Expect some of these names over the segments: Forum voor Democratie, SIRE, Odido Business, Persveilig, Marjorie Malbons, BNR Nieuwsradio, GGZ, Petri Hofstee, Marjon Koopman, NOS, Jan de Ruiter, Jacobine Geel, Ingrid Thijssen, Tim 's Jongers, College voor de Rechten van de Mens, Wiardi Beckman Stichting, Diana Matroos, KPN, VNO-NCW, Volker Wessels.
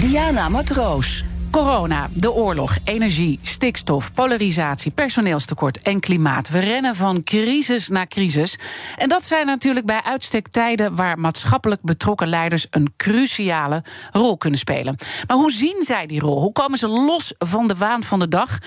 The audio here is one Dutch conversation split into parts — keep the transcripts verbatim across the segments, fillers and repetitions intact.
Diana Matroos. Corona, de oorlog, energie, stikstof, polarisatie, personeelstekort en klimaat. We rennen van crisis naar crisis. En dat zijn natuurlijk bij uitstek tijden waar maatschappelijk betrokken leiders een cruciale rol kunnen spelen. Maar hoe zien zij die rol? Hoe komen ze los van de waan van de dag?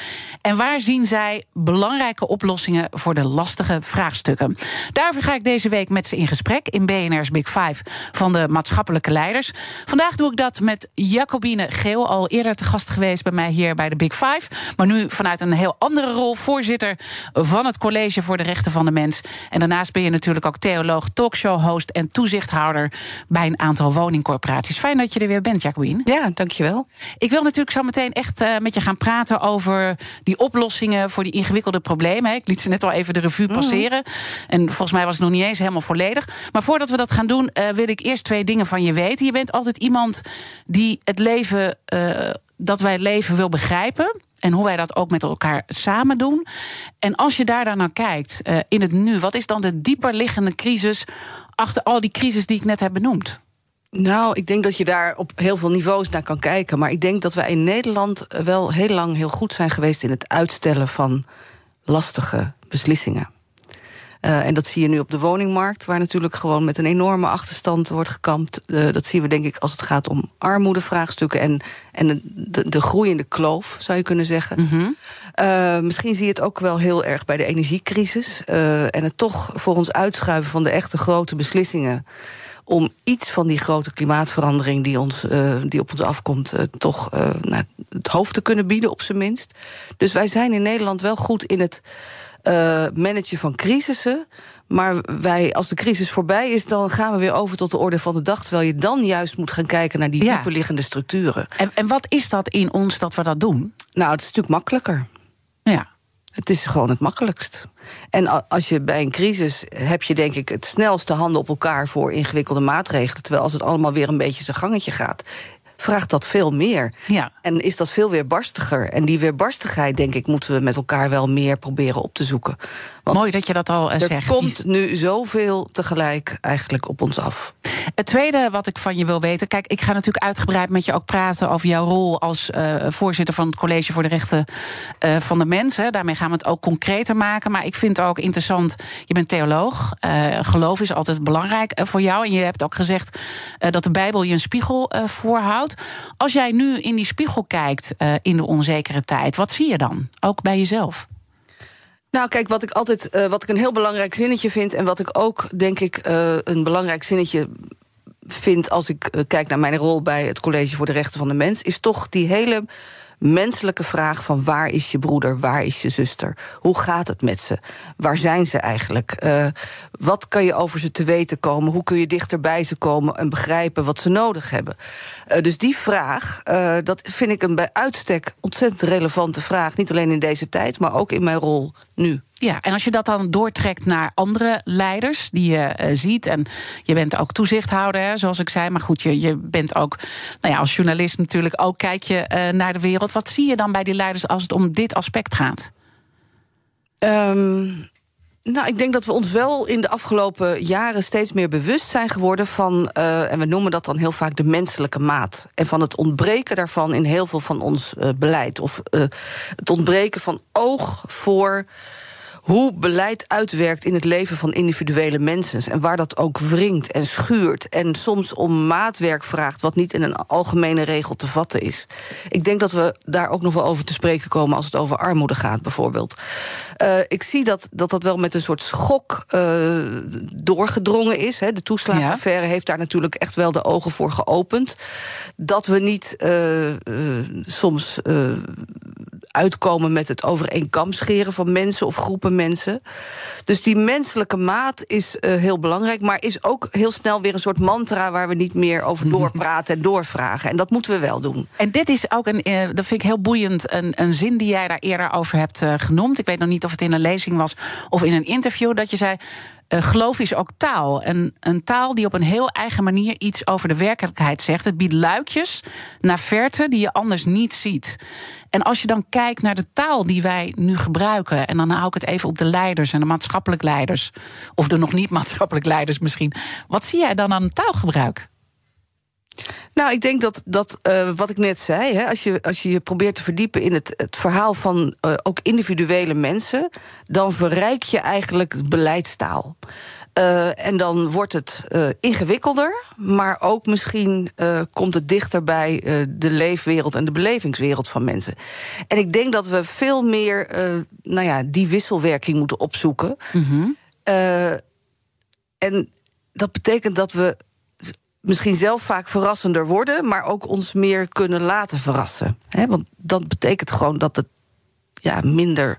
En waar zien zij belangrijke oplossingen voor de lastige vraagstukken? Daarover ga ik deze week met ze in gesprek in B N R's Big Five van de maatschappelijke leiders. Vandaag doe ik dat met Jacobine Geel, al eerder te gast geweest bij mij hier bij de Big Five. Maar nu vanuit een heel andere rol. Voorzitter van het College voor de Rechten van de Mens. En daarnaast ben je natuurlijk ook theoloog, talkshow-host en toezichthouder bij een aantal woningcorporaties. Fijn dat je er weer bent, Jacobine. Ja, dankjewel. Ik wil natuurlijk zo meteen echt uh, met je gaan praten over die oplossingen voor die ingewikkelde problemen. Ik liet ze net al even de revue passeren. Mm. En volgens mij was het nog niet eens helemaal volledig. Maar voordat we dat gaan doen, uh, wil ik eerst twee dingen van je weten. Je bent altijd iemand die het leven... Uh, dat wij het leven wil begrijpen en hoe wij dat ook met elkaar samen doen. En als je daar dan naar kijkt, uh, in het nu... wat is dan de dieperliggende crisis achter al die crisis die ik net heb benoemd? Nou, ik denk dat je daar op heel veel niveaus naar kan kijken. Maar ik denk dat wij in Nederland wel heel lang heel goed zijn geweest... in het uitstellen van lastige beslissingen. Uh, en dat zie je nu op de woningmarkt, waar natuurlijk gewoon met een enorme achterstand wordt gekampt. Uh, dat zien we denk ik als het gaat om armoedevraagstukken en, en de, de groeiende kloof, zou je kunnen zeggen. Mm-hmm. Uh, misschien zie je het ook wel heel erg bij de energiecrisis. Uh, en het toch voor ons uitschuiven van de echte grote beslissingen... om iets van die grote klimaatverandering die, ons, uh, die op ons afkomt... Uh, toch uh, nou, het hoofd te kunnen bieden, op zijn minst. Dus wij zijn in Nederland wel goed in het... Uh, managen van crisissen. Maar wij, als de crisis voorbij is, dan gaan we weer over tot de orde van de dag. Terwijl je dan juist moet gaan kijken naar die ja. dieperliggende structuren. En, en wat is dat in ons dat we dat doen? Nou, het is natuurlijk makkelijker. Ja. Het is gewoon het makkelijkst. En als je bij een crisis heb je denk ik het snelste handen op elkaar voor ingewikkelde maatregelen. Terwijl als het allemaal weer een beetje zijn gangetje gaat... vraagt dat veel meer. Ja. En is dat veel weerbarstiger. En die weerbarstigheid, denk ik, moeten we met elkaar wel meer proberen op te zoeken. Want mooi dat je dat al er zegt. Er komt nu zoveel tegelijk eigenlijk op ons af. Het tweede wat ik van je wil weten... kijk, ik ga natuurlijk uitgebreid met je ook praten... over jouw rol als uh, voorzitter van het College voor de Rechten uh, van de Mensen. Daarmee gaan we het ook concreter maken. Maar ik vind het ook interessant, je bent theoloog. Uh, geloof is altijd belangrijk uh, voor jou. En je hebt ook gezegd uh, dat de Bijbel je een spiegel uh, voorhoudt. Als jij nu in die spiegel kijkt uh, in de onzekere tijd, wat zie je dan? Ook bij jezelf? Nou, kijk, wat ik altijd uh, wat ik een heel belangrijk zinnetje vind... en wat ik ook, denk ik, uh, een belangrijk zinnetje vind... als ik uh, kijk naar mijn rol bij het College voor de Rechten van de Mens... is toch die hele menselijke vraag van waar is je broeder, waar is je zuster? Hoe gaat het met ze? Waar zijn ze eigenlijk? Uh, wat kan je over ze te weten komen? Hoe kun je dichter bij ze komen en begrijpen wat ze nodig hebben? Uh, dus die vraag, uh, dat vind ik een bij uitstek ontzettend relevante vraag. Niet alleen in deze tijd, maar ook in mijn rol nu. Ja, en als je dat dan doortrekt naar andere leiders die je uh, ziet... en je bent ook toezichthouder, hè, zoals ik zei... maar goed, je, je bent ook, nou ja, als journalist natuurlijk ook... kijk je uh, naar de wereld. Wat zie je dan bij die leiders als het om dit aspect gaat? Um, nou, ik denk dat we ons wel in de afgelopen jaren... steeds meer bewust zijn geworden van... Uh, en we noemen dat dan heel vaak de menselijke maat... en van het ontbreken daarvan in heel veel van ons uh, beleid. Of uh, het ontbreken van oog voor... hoe beleid uitwerkt in het leven van individuele mensen... en waar dat ook wringt en schuurt... en soms om maatwerk vraagt... wat niet in een algemene regel te vatten is. Ik denk dat we daar ook nog wel over te spreken komen... als het over armoede gaat, bijvoorbeeld. Uh, ik zie dat, dat dat wel met een soort schok uh, doorgedrongen is. Hè. De toeslagenaffaire ja. heeft daar natuurlijk echt wel de ogen voor geopend. Dat we niet uh, uh, soms... Uh, uitkomen met het over één kam scheren van mensen of groepen mensen. Dus die menselijke maat is uh, heel belangrijk, maar is ook heel snel weer een soort mantra waar we niet meer over doorpraten en doorvragen. En dat moeten we wel doen. En dit is ook een, uh, dat vind ik heel boeiend, een, een zin die jij daar eerder over hebt uh, genoemd. Ik weet nog niet of het in een lezing was of in een interview, dat je zei: Uh, geloof is ook taal. Een, een taal die op een heel eigen manier iets over de werkelijkheid zegt. Het biedt luikjes naar verte die je anders niet ziet. En als je dan kijkt naar de taal die wij nu gebruiken, en dan hou ik het even op de leiders en de maatschappelijk leiders, of de nog niet maatschappelijk leiders misschien, wat zie jij dan aan taalgebruik? Nou, ik denk dat, dat uh, wat ik net zei, hè, als je, als je je probeert te verdiepen in het, het verhaal van uh, ook individuele mensen, dan verrijk je eigenlijk beleidstaal. Uh, en dan wordt het uh, ingewikkelder, maar ook misschien uh, komt het dichter bij uh, de leefwereld en de belevingswereld van mensen. En ik denk dat we veel meer uh, nou ja, die wisselwerking moeten opzoeken. Mm-hmm. Uh, en dat betekent dat we misschien zelf vaak verrassender worden, maar ook ons meer kunnen laten verrassen. He, want dat betekent gewoon dat het ja, minder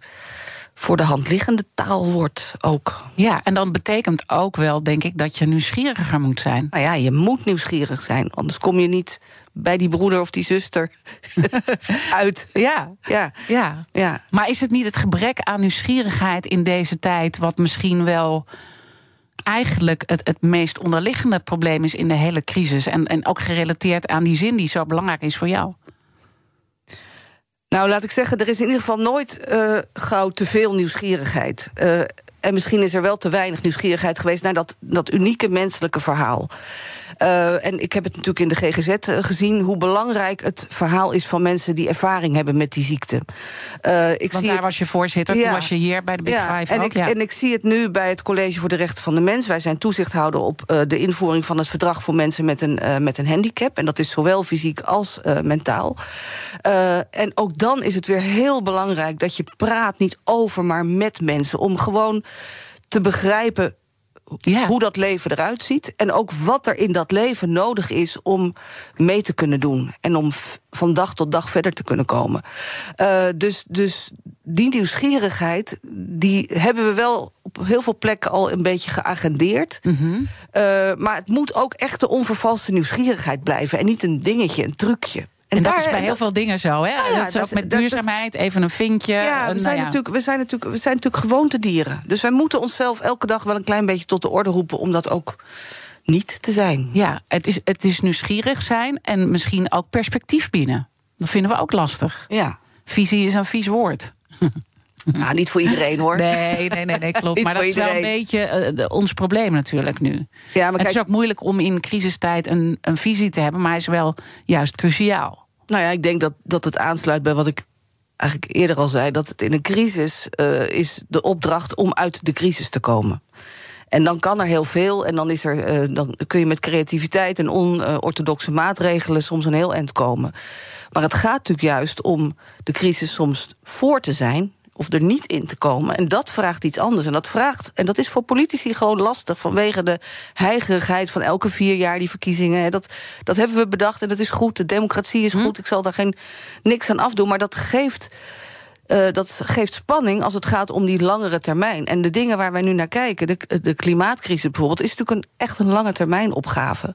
voor de hand liggende taal wordt ook. Ja, en dat betekent ook wel, denk ik, dat je nieuwsgieriger moet zijn. Nou ja, je moet nieuwsgierig zijn, anders kom je niet bij die broeder of die zuster uit. Ja, ja, ja, ja. Maar is het niet het gebrek aan nieuwsgierigheid in deze tijd wat misschien wel eigenlijk het, het meest onderliggende probleem is in de hele crisis? En, en ook gerelateerd aan die zin die zo belangrijk is voor jou. Nou, laat ik zeggen, er is in ieder geval nooit uh, gauw te veel nieuwsgierigheid. Uh, en misschien is er wel te weinig nieuwsgierigheid geweest naar dat, dat unieke menselijke verhaal. Uh, en ik heb het natuurlijk in de G G Z gezien hoe belangrijk het verhaal is van mensen die ervaring hebben met die ziekte. Uh, ik Want zie daar het... was je voorzitter, ja. Toen was je hier bij de Big ja. Five en ook. Ik, ja. En ik zie het nu bij het College voor de Rechten van de Mens. Wij zijn toezichthouder op uh, de invoering van het verdrag voor mensen met een, uh, met een handicap. En dat is zowel fysiek als uh, mentaal. Uh, en ook dan is het weer heel belangrijk dat je praat niet over, maar met mensen. Om gewoon te begrijpen Ja. hoe dat leven eruit ziet en ook wat er in dat leven nodig is om mee te kunnen doen en om van dag tot dag verder te kunnen komen. Uh, dus, dus die nieuwsgierigheid, die hebben we wel op heel veel plekken al een beetje geagendeerd. Mm-hmm. Uh, maar het moet ook echt de onvervalste nieuwsgierigheid blijven en niet een dingetje, een trucje. En, en daar, dat is bij heel dat, veel dingen zo, hè? Nou ja, dat is ook met duurzaamheid, dat, even een vinkje. Ja, we, een, zijn nou ja. Natuurlijk, we zijn natuurlijk, we zijn natuurlijk gewoontedieren. Dus wij moeten onszelf elke dag wel een klein beetje tot de orde roepen om dat ook niet te zijn. Ja, het is, het is nieuwsgierig zijn en misschien ook perspectief bieden. Dat vinden we ook lastig. Ja. Visie is een vies woord. Nou, niet voor iedereen, hoor. Nee, nee, nee, nee klopt. Maar dat is wel een beetje uh, ons probleem natuurlijk nu. Ja, maar kijk, het is ook moeilijk om in crisistijd een, een visie te hebben, maar hij is wel juist cruciaal. Nou ja, ik denk dat, dat het aansluit bij wat ik eigenlijk eerder al zei, dat het in een crisis uh, is de opdracht om uit de crisis te komen. En dan kan er heel veel en dan, is er, uh, dan kun je met creativiteit en onorthodoxe maatregelen soms een heel eind komen. Maar het gaat natuurlijk juist om de crisis soms voor te zijn of er niet in te komen. En dat vraagt iets anders. En dat vraagt, en dat is voor politici gewoon lastig vanwege de heigerigheid van elke vier jaar die verkiezingen. Dat, dat hebben we bedacht en dat is goed. De democratie is goed. Ik zal daar geen niks aan afdoen. Maar dat geeft, uh, dat geeft spanning als het gaat om die langere termijn. En de dingen waar wij nu naar kijken, de, de klimaatcrisis bijvoorbeeld, is natuurlijk een, echt een lange termijn opgave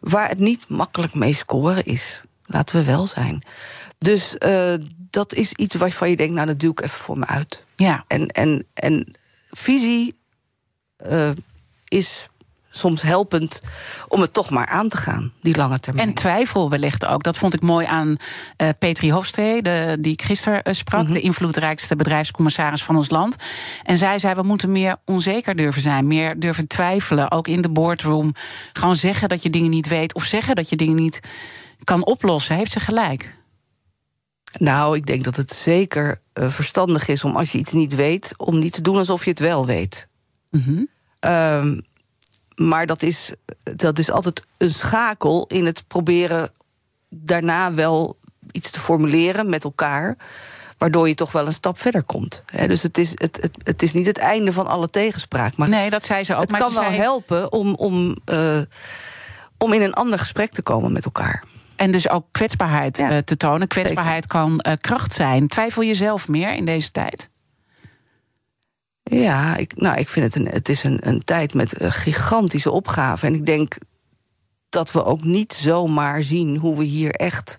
waar het niet makkelijk mee scoren is. Laten we wel zijn. Dus uh, dat is iets waarvan je denkt, nou, dat duw ik even voor me uit. Ja. En, en, en visie uh, is soms helpend om het toch maar aan te gaan, die lange termijn. En twijfel wellicht ook. Dat vond ik mooi aan uh, Petri Hofstee, de, die ik gisteren uh, sprak, mm-hmm. de invloedrijkste bedrijfscommissaris van ons land. En zij zei, we moeten meer onzeker durven zijn, meer durven twijfelen, ook in de boardroom. Gewoon zeggen dat je dingen niet weet of zeggen dat je dingen niet kan oplossen. Heeft ze gelijk? Nou, ik denk dat het zeker uh, verstandig is om, als je iets niet weet, om niet te doen alsof je het wel weet. Mm-hmm. Um, maar dat is, dat is altijd een schakel in het proberen daarna wel iets te formuleren met elkaar, waardoor je toch wel een stap verder komt. He, dus het is, het, het, het is niet het einde van alle tegenspraak. Maar nee, dat zei ze ook. Het maar kan ze wel zei helpen om, om, uh, om in een ander gesprek te komen met elkaar. En dus ook kwetsbaarheid ja. uh, te tonen. Kwetsbaarheid Zeker. kan uh, kracht zijn. Twijfel je zelf meer in deze tijd? Ja, ik, nou, ik vind het een, het is een, een tijd met uh, gigantische opgaven. En ik denk dat we ook niet zomaar zien hoe we hier echt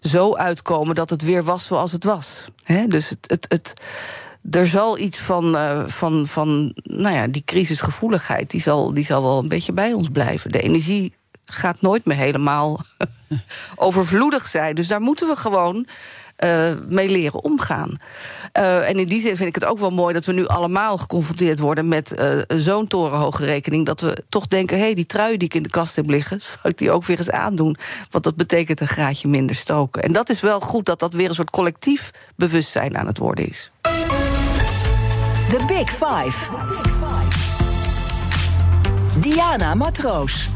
zo uitkomen dat het weer was zoals het was. He? Dus het, het, het, er zal iets van, uh, van, van nou ja, die crisisgevoeligheid, die zal, die zal wel een beetje bij ons blijven. De energie gaat nooit meer helemaal overvloedig zijn. Dus daar moeten we gewoon uh, mee leren omgaan. Uh, en in die zin vind ik het ook wel mooi dat we nu allemaal geconfronteerd worden met uh, zo'n torenhoge rekening, dat we toch denken, hé, hey, die trui die ik in de kast heb liggen, zal ik die ook weer eens aandoen? Want dat betekent een graadje minder stoken. En dat is wel goed dat dat weer een soort collectief bewustzijn aan het worden is. The Big Five. The Big Five. Diana Matroos.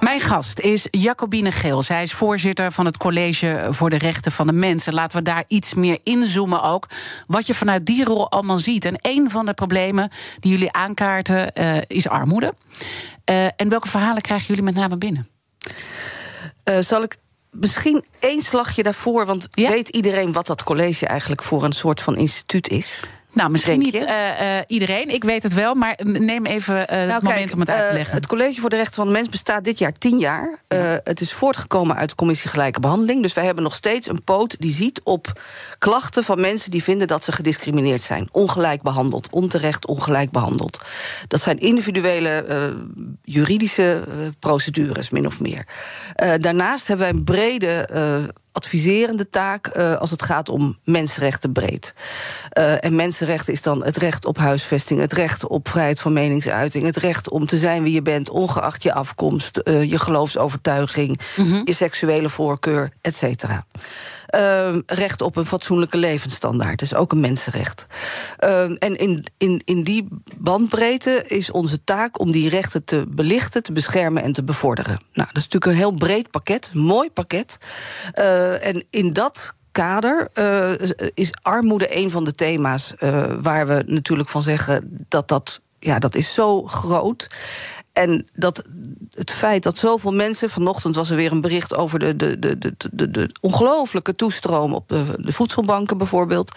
Mijn gast is Jacobine Geel. Zij is voorzitter van het College voor de Rechten van de Mens. Laten we daar iets meer inzoomen ook. Wat je vanuit die rol allemaal ziet. En een van de problemen die jullie aankaarten uh, is armoede. Uh, en welke verhalen krijgen jullie met name binnen? Uh, zal ik misschien één slagje daarvoor? Want ja? weet iedereen wat dat college eigenlijk voor een soort van instituut is? Nou, misschien niet uh, uh, iedereen. Ik weet het wel, maar neem even uh, het nou, moment kijk, om het uit te leggen. Uh, het College voor de Rechten van de Mens bestaat dit jaar tien jaar. Uh, het is voortgekomen uit de Commissie Gelijke Behandeling. Dus wij hebben nog steeds een poot die ziet op klachten van mensen die vinden dat ze gediscrimineerd zijn. Ongelijk behandeld, onterecht ongelijk behandeld. Dat zijn individuele uh, juridische uh, procedures, min of meer. Uh, daarnaast hebben wij een brede Uh, adviserende taak uh, als het gaat om mensenrechten breed. Uh, en mensenrechten is dan het recht op huisvesting, het recht op vrijheid van meningsuiting, het recht om te zijn wie je bent, ongeacht je afkomst, uh, je geloofsovertuiging, mm-hmm. je seksuele voorkeur, et cetera. Uh, recht op een fatsoenlijke levensstandaard is ook een mensenrecht. Uh, en in, in, in die bandbreedte is onze taak om die rechten te belichten, te beschermen en te bevorderen. Nou, dat is natuurlijk een heel breed pakket, een mooi pakket. Uh, En in dat kader uh, is armoede een van de thema's uh, waar we natuurlijk van zeggen dat dat, ja, dat is zo groot. En dat het feit dat zoveel mensen, vanochtend was er weer een bericht over de, de, de, de, de, de ongelooflijke toestroom op de, de voedselbanken bijvoorbeeld,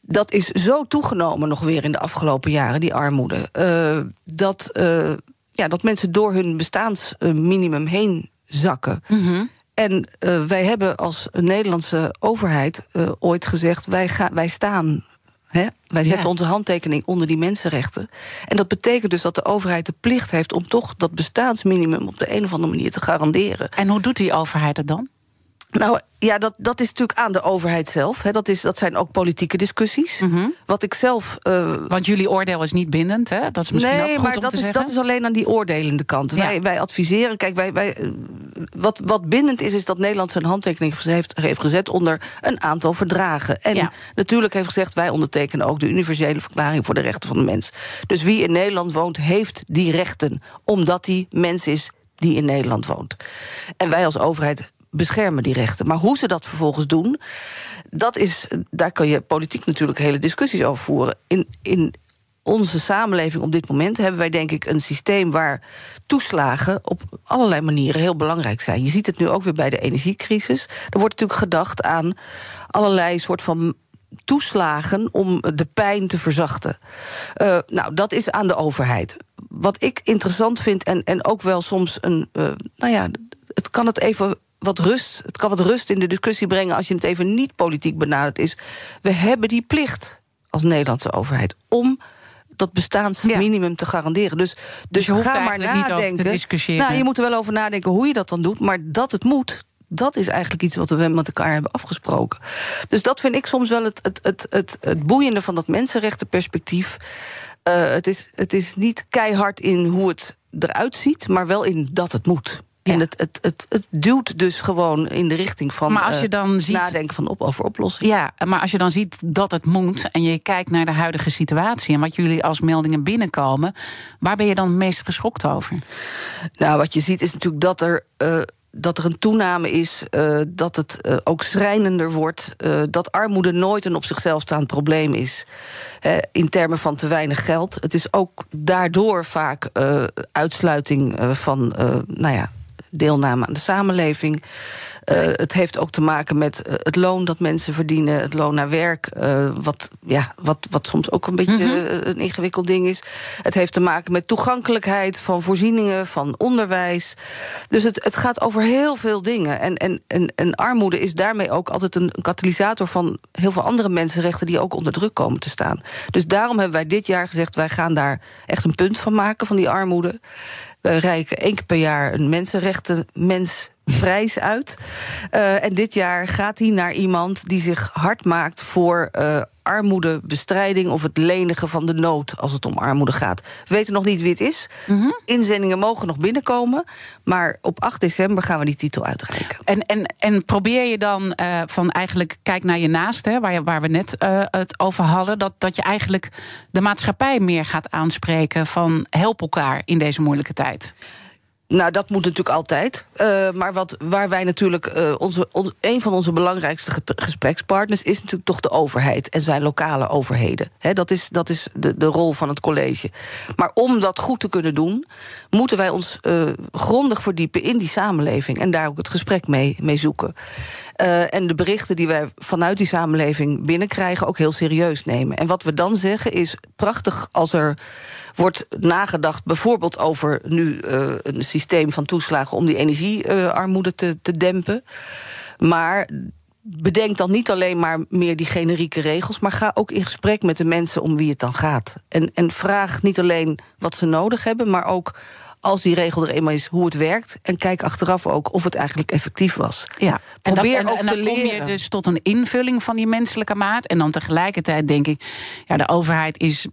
dat is zo toegenomen nog weer in de afgelopen jaren, die armoede. Uh, dat, uh, ja, dat mensen door hun bestaansminimum heen zakken. Mm-hmm. En uh, wij hebben als Nederlandse overheid uh, ooit gezegd, wij, gaan, wij staan, hè? wij zetten ja. onze handtekening onder die mensenrechten. En dat betekent dus dat de overheid de plicht heeft om toch dat bestaansminimum op de een of andere manier te garanderen. En hoe doet die overheid het dan? Nou ja, dat, dat is natuurlijk aan de overheid zelf. Hè. Dat, is, dat zijn ook politieke discussies. Mm-hmm. Wat ik zelf. Uh, Want jullie oordeel is niet bindend, hè? Dat is misschien nee, ook goed maar om dat te is, zeggen. Dat is alleen aan die oordelende kant. Ja. Wij, wij adviseren. Kijk, wij, wij, wat, wat bindend is, is dat Nederland zijn handtekening heeft, heeft gezet onder een aantal verdragen. En ja. natuurlijk heeft gezegd, wij ondertekenen ook de Universele Verklaring voor de Rechten van de Mens. Dus wie in Nederland woont, heeft die rechten, omdat hij mens is die in Nederland woont. En wij als overheid beschermen die rechten. Maar hoe ze dat vervolgens doen, dat is, daar kan je politiek natuurlijk hele discussies over voeren. In, in onze samenleving op dit moment hebben wij denk ik een systeem waar toeslagen op allerlei manieren heel belangrijk zijn. Je ziet het nu ook weer bij de energiecrisis. Er wordt natuurlijk gedacht aan allerlei soort van toeslagen om de pijn te verzachten. Uh, nou, dat is aan de overheid. Wat ik interessant vind en, en ook wel soms een, uh, nou ja, het kan het even Wat rust, het kan wat rust in de discussie brengen als je het even niet politiek benaderd is. We hebben die plicht als Nederlandse overheid om dat bestaansminimum ja. te garanderen. Dus, dus, dus je hoeft ga maar nadenken. Niet over te discussiëren. Nou, je moet er wel over nadenken hoe je dat dan doet, maar dat het moet, dat is eigenlijk iets wat we met elkaar hebben afgesproken. Dus dat vind ik soms wel het, het, het, het, het boeiende van dat mensenrechtenperspectief. Uh, het is, het is niet keihard in hoe het eruit ziet, maar wel in dat het moet. Ja. En het, het, het, het duwt dus gewoon in de richting van maar als je dan uh, ziet, nadenken van op, over oplossingen. Ja, maar als je dan ziet dat het moet en je kijkt naar de huidige situatie en wat jullie als meldingen binnenkomen, waar ben je dan het meest geschokt over? Nou, wat je ziet is natuurlijk dat er, uh, dat er een toename is, uh, dat het uh, ook schrijnender wordt, uh, dat armoede nooit een op zichzelf staand probleem is. He, in termen van te weinig geld. Het is ook daardoor vaak uh, uitsluiting uh, van, uh, nou ja, deelname aan de samenleving. Uh, het heeft ook te maken met het loon dat mensen verdienen, het loon naar werk, uh, wat, ja, wat, wat soms ook een beetje mm-hmm. een ingewikkeld ding is. Het heeft te maken met toegankelijkheid van voorzieningen, van onderwijs. Dus het, het gaat over heel veel dingen. En, en, en, en armoede is daarmee ook altijd een katalysator van heel veel andere mensenrechten die ook onder druk komen te staan. Dus daarom hebben wij dit jaar gezegd, wij gaan daar echt een punt van maken, van die armoede. We reiken één keer per jaar een mensenrechtenmens prijs uit. Uh, en dit jaar gaat hij naar iemand die zich hard maakt voor uh, armoedebestrijding of het lenigen van de nood als het om armoede gaat. We weten nog niet wie het is. Mm-hmm. Inzendingen mogen nog binnenkomen. Maar op acht december gaan we die titel uitreiken. En, en, en probeer je dan uh, van eigenlijk kijk naar je naast, hè, waar, je, waar we net uh, het over hadden, dat, dat je eigenlijk de maatschappij meer gaat aanspreken van help elkaar in deze moeilijke tijd. Nou, dat moet natuurlijk altijd. Uh, maar wat, waar wij natuurlijk. Uh, onze, on, een van onze belangrijkste gesprekspartners is natuurlijk toch de overheid en zijn lokale overheden. He, dat is, dat is de, de rol van het college. Maar om dat goed te kunnen doen, moeten wij ons uh, grondig verdiepen in die samenleving en daar ook het gesprek mee, mee zoeken. Uh, en de berichten die wij vanuit die samenleving binnenkrijgen ook heel serieus nemen. En wat we dan zeggen is prachtig als er wordt nagedacht bijvoorbeeld over nu uh, een systeem van toeslagen om die energiearmoede te, te dempen. Maar bedenk dan niet alleen maar meer die generieke regels, maar ga ook in gesprek met de mensen om wie het dan gaat. En, en vraag niet alleen wat ze nodig hebben, maar ook als die regel er eenmaal is, hoe het werkt. En kijk achteraf ook of het eigenlijk effectief was. Ja, en Probeer dat, en, ook en dan te leren. Kom je dus tot een invulling van die menselijke maat. En dan tegelijkertijd denk ik, ja, de overheid is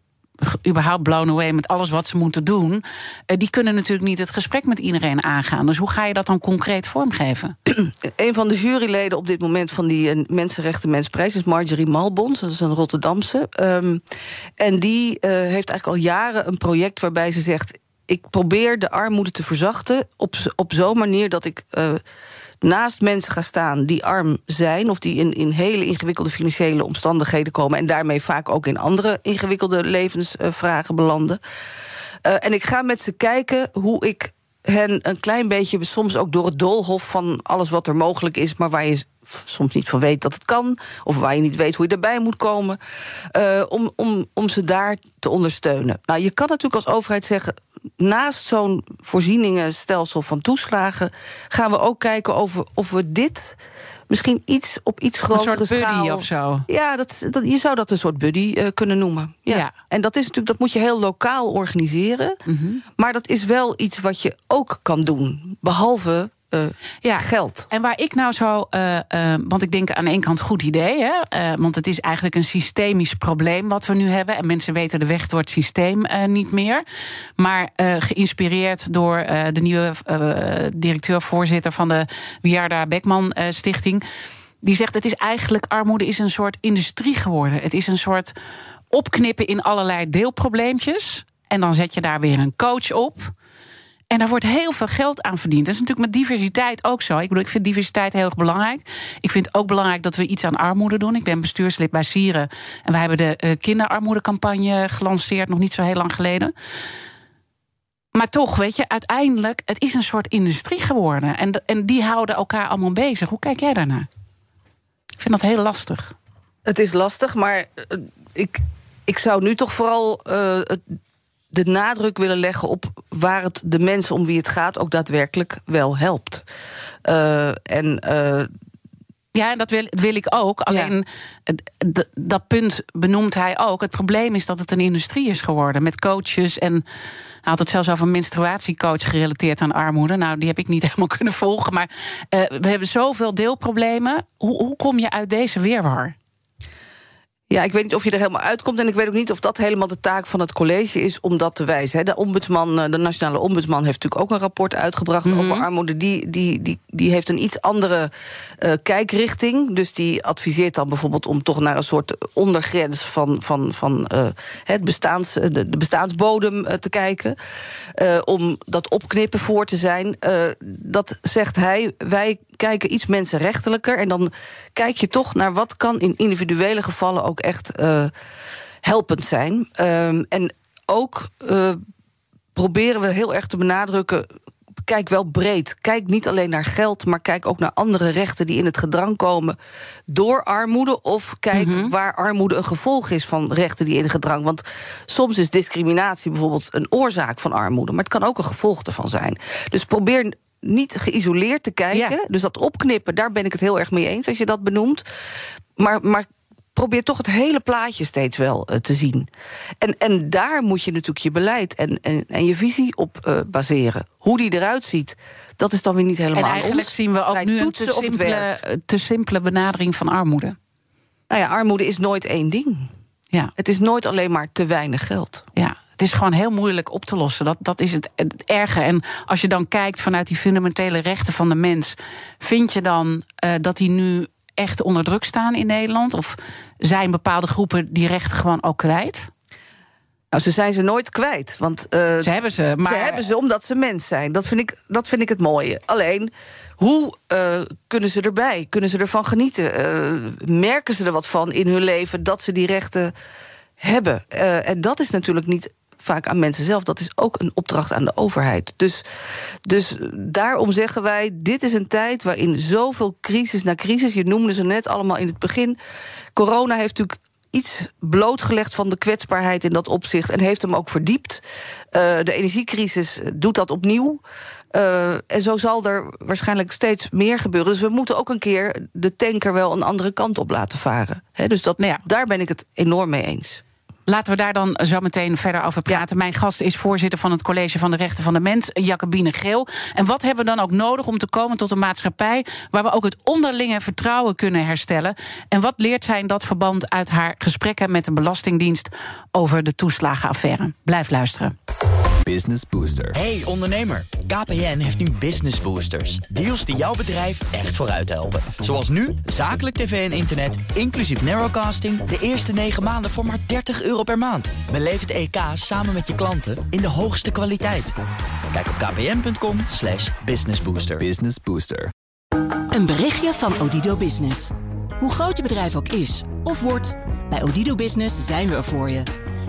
überhaupt blown away met alles wat ze moeten doen. Die kunnen natuurlijk niet het gesprek met iedereen aangaan. Dus hoe ga je dat dan concreet vormgeven? Een van de juryleden op dit moment van die Mensenrechtenmensprijs is Marjorie Malbons. Dat is een Rotterdamse. Um, en die uh, heeft eigenlijk al jaren een project waarbij ze zegt, ik probeer de armoede te verzachten op, op zo'n manier dat ik uh, naast mensen ga staan die arm zijn of die in, in hele ingewikkelde financiële omstandigheden komen en daarmee vaak ook in andere ingewikkelde levensvragen belanden. Uh, en ik ga met ze kijken hoe ik hen een klein beetje, soms ook door het doolhof van alles wat er mogelijk is, maar waar je soms niet van weet dat het kan, of waar je niet weet hoe je erbij moet komen, uh, om, om, om ze daar te ondersteunen. Nou, je kan natuurlijk als overheid zeggen, naast zo'n voorzieningenstelsel van toeslagen gaan we ook kijken over of we dit misschien iets op iets grotere een soort buddy schaal of zo. Ja, dat, dat, je zou dat een soort buddy uh, kunnen noemen. Ja. ja. En dat is natuurlijk, dat moet je heel lokaal organiseren. Mm-hmm. Maar dat is wel iets wat je ook kan doen, behalve Uh, ja, geld. En waar ik nou zo, uh, uh, want ik denk aan de ene kant goed idee, hè? Uh, want het is eigenlijk een systemisch probleem wat we nu hebben en mensen weten de weg door het systeem uh, niet meer. Maar uh, geïnspireerd door uh, de nieuwe uh, directeur-voorzitter van de Wiardi Beckman uh, Stichting, die zegt het is eigenlijk, armoede is een soort industrie geworden. Het is een soort opknippen in allerlei deelprobleempjes en dan zet je daar weer een coach op. En daar wordt heel veel geld aan verdiend. Dat is natuurlijk met diversiteit ook zo. Ik bedoel, ik vind diversiteit heel erg belangrijk. Ik vind ook belangrijk dat we iets aan armoede doen. Ik ben bestuurslid bij SIRE. En wij hebben de kinderarmoedecampagne gelanceerd, nog niet zo heel lang geleden. Maar toch, weet je, uiteindelijk, het is een soort industrie geworden. En, en die houden elkaar allemaal bezig. Hoe kijk jij daarnaar? Ik vind dat heel lastig. Het is lastig, maar ik, ik zou nu toch vooral Uh, het de nadruk willen leggen op waar het de mensen om wie het gaat ook daadwerkelijk wel helpt. Uh, en uh... Ja, dat wil, wil ik ook. Alleen, ja. d- dat punt benoemt hij ook. Het probleem is dat het een industrie is geworden met coaches en hij had het zelfs over een menstruatiecoach gerelateerd aan armoede. Nou, die heb ik niet helemaal kunnen volgen. Maar uh, we hebben zoveel deelproblemen. Hoe, hoe kom je uit deze weerwar? Ja, ik weet niet of je er helemaal uitkomt. En ik weet ook niet of dat helemaal de taak van het college is om dat te wijzen. De ombudsman, de nationale ombudsman heeft natuurlijk ook een rapport uitgebracht mm-hmm. over armoede. Die, die, die, die heeft een iets andere uh, kijkrichting. Dus die adviseert dan bijvoorbeeld om toch naar een soort ondergrens van, van, van uh, het bestaans, de, de bestaansbodem uh, te kijken. Uh, om dat opknippen voor te zijn. Uh, dat zegt hij, wij kijken iets mensenrechtelijker. En dan kijk je toch naar wat kan in individuele gevallen ook echt uh, helpend zijn. Um, en ook uh, proberen we heel erg te benadrukken, kijk wel breed. Kijk niet alleen naar geld, maar kijk ook naar andere rechten die in het gedrang komen door armoede. Of kijk mm-hmm. waar armoede een gevolg is van rechten die in het gedrang. Want soms is discriminatie bijvoorbeeld een oorzaak van armoede, maar het kan ook een gevolg ervan zijn. Dus probeer niet geïsoleerd te kijken. Ja. Dus dat opknippen, daar ben ik het heel erg mee eens als je dat benoemt. Maar... maar probeer toch het hele plaatje steeds wel uh, te zien. En, en daar moet je natuurlijk je beleid en, en, en je visie op uh, baseren. Hoe die eruit ziet, dat is dan weer niet helemaal ons. En eigenlijk ons. Zien we ook Wij nu een te simpele, te simpele benadering van armoede. Nou ja, armoede is nooit één ding. Ja. Het is nooit alleen maar te weinig geld. Ja. Het is gewoon heel moeilijk op te lossen. Dat, dat is het, het erge. En als je dan kijkt vanuit die fundamentele rechten van de mens, vind je dan uh, dat die nu echt onder druk staan in Nederland? Of zijn bepaalde groepen die rechten gewoon ook kwijt? Nou, ze zijn ze nooit kwijt. Want uh, ze hebben ze, maar ze hebben ze omdat ze mens zijn. Dat vind ik, dat vind ik het mooie. Alleen, hoe uh, kunnen ze erbij? Kunnen ze ervan genieten? Uh, merken ze er wat van in hun leven dat ze die rechten hebben? Uh, en dat is natuurlijk niet vaak aan mensen zelf. Dat is ook een opdracht aan de overheid. Dus, dus daarom zeggen wij, dit is een tijd waarin zoveel crisis na crisis, je noemde ze net allemaal in het begin, corona heeft natuurlijk iets blootgelegd van de kwetsbaarheid in dat opzicht en heeft hem ook verdiept. Uh, de energiecrisis doet dat opnieuw. Uh, en zo zal er waarschijnlijk steeds meer gebeuren. Dus we moeten ook een keer de tanker wel een andere kant op laten varen. He, dus dat, nou ja. daar ben ik het enorm mee eens. Laten we daar dan zo meteen verder over praten. Ja. Mijn gast is voorzitter van het College van de Rechten van de Mens, Jacobine Geel. En wat hebben we dan ook nodig om te komen tot een maatschappij waar we ook het onderlinge vertrouwen kunnen herstellen? En wat leert zij in dat verband uit haar gesprekken met de Belastingdienst over de toeslagenaffaire? Blijf luisteren. Business Booster. Hey ondernemer, K P N heeft nu Business Boosters. Deals die jouw bedrijf echt vooruit helpen. Zoals nu, zakelijk tv en internet, inclusief narrowcasting, de eerste negen maanden voor maar dertig euro per maand. Beleef het E K samen met je klanten in de hoogste kwaliteit. Kijk op kpn.com slash businessbooster. Business Booster. Een berichtje van Odido Business. Hoe groot je bedrijf ook is of wordt, bij Odido Business zijn we er voor je.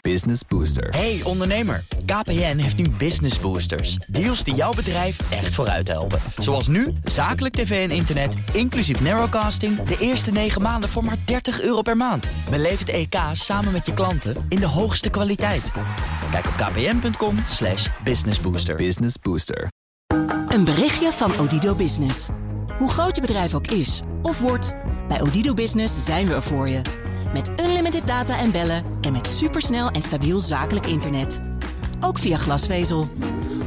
Business Booster. Hey ondernemer, K P N heeft nu Business Boosters. Deals die jouw bedrijf echt vooruit helpen. Zoals nu, zakelijk tv en internet, inclusief narrowcasting, de eerste negen maanden voor maar dertig euro per maand. Beleef het E K samen met je klanten in de hoogste kwaliteit. Kijk op kpn.com slash businessbooster. Business Booster. Een berichtje van Odido Business. Hoe groot je bedrijf ook is of wordt, bij Odido Business zijn we er voor je. Met unlimited data en bellen en met supersnel en stabiel zakelijk internet. Ook via glasvezel.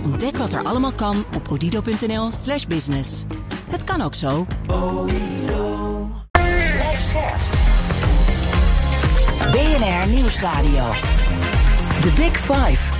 Ontdek wat er allemaal kan op odido.nl slash business. Het kan ook zo. B N R Nieuwsradio. The Big Five.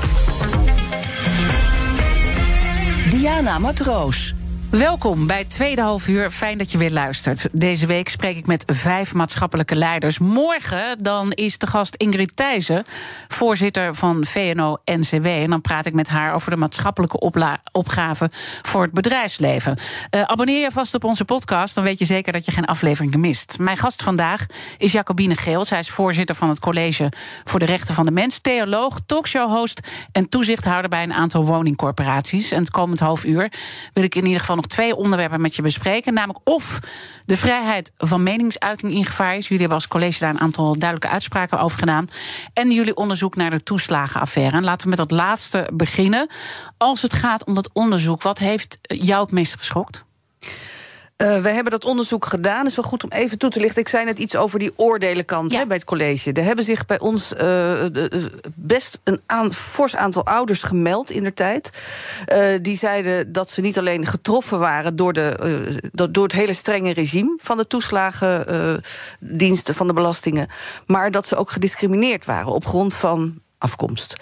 Diana Matroos. Welkom bij het tweede halfuur. Fijn dat je weer luistert. Deze week spreek ik met vijf maatschappelijke leiders. Morgen dan is de gast Ingrid Thijssen, voorzitter van V N O N C W. En dan praat ik met haar over de maatschappelijke opla- opgave voor het bedrijfsleven. Uh, abonneer je vast op onze podcast, dan weet je zeker dat je geen aflevering mist. Mijn gast vandaag is Jacobine Geel. Zij is voorzitter van het College voor de Rechten van de Mens, theoloog, talkshowhost en toezichthouder bij een aantal woningcorporaties. En het komend halfuur wil ik in ieder geval nog twee onderwerpen met je bespreken. Namelijk of de vrijheid van meningsuiting in gevaar is. Jullie hebben als college daar een aantal duidelijke uitspraken over gedaan. En jullie onderzoek naar de toeslagenaffaire. En laten we met dat laatste beginnen. Als het gaat om dat onderzoek, wat heeft jou het meest geschokt? Uh, we hebben dat onderzoek gedaan. Het is wel goed om even toe te lichten. Ik zei net iets over die oordeelenkant ja. he, bij het college. Er hebben zich bij ons uh, de, best een aan, fors aantal ouders gemeld indertijd. Uh, die zeiden dat ze niet alleen getroffen waren door, de, uh, door het hele strenge regime van de toeslagendiensten, uh, van de belastingen, maar dat ze ook gediscrimineerd waren op grond van afkomst.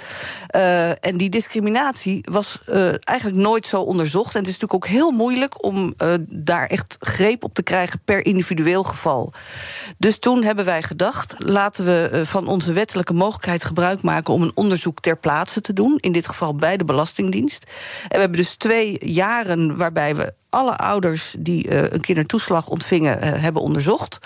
Uh, en die discriminatie was uh, eigenlijk nooit zo onderzocht. En het is natuurlijk ook heel moeilijk om uh, daar echt greep op te krijgen per individueel geval. Dus toen hebben wij gedacht, laten we uh, van onze wettelijke mogelijkheid gebruik maken om een onderzoek ter plaatse te doen. In dit geval bij de Belastingdienst. En we hebben dus twee jaren waarbij we alle ouders die uh, een kindertoeslag ontvingen uh, hebben onderzocht.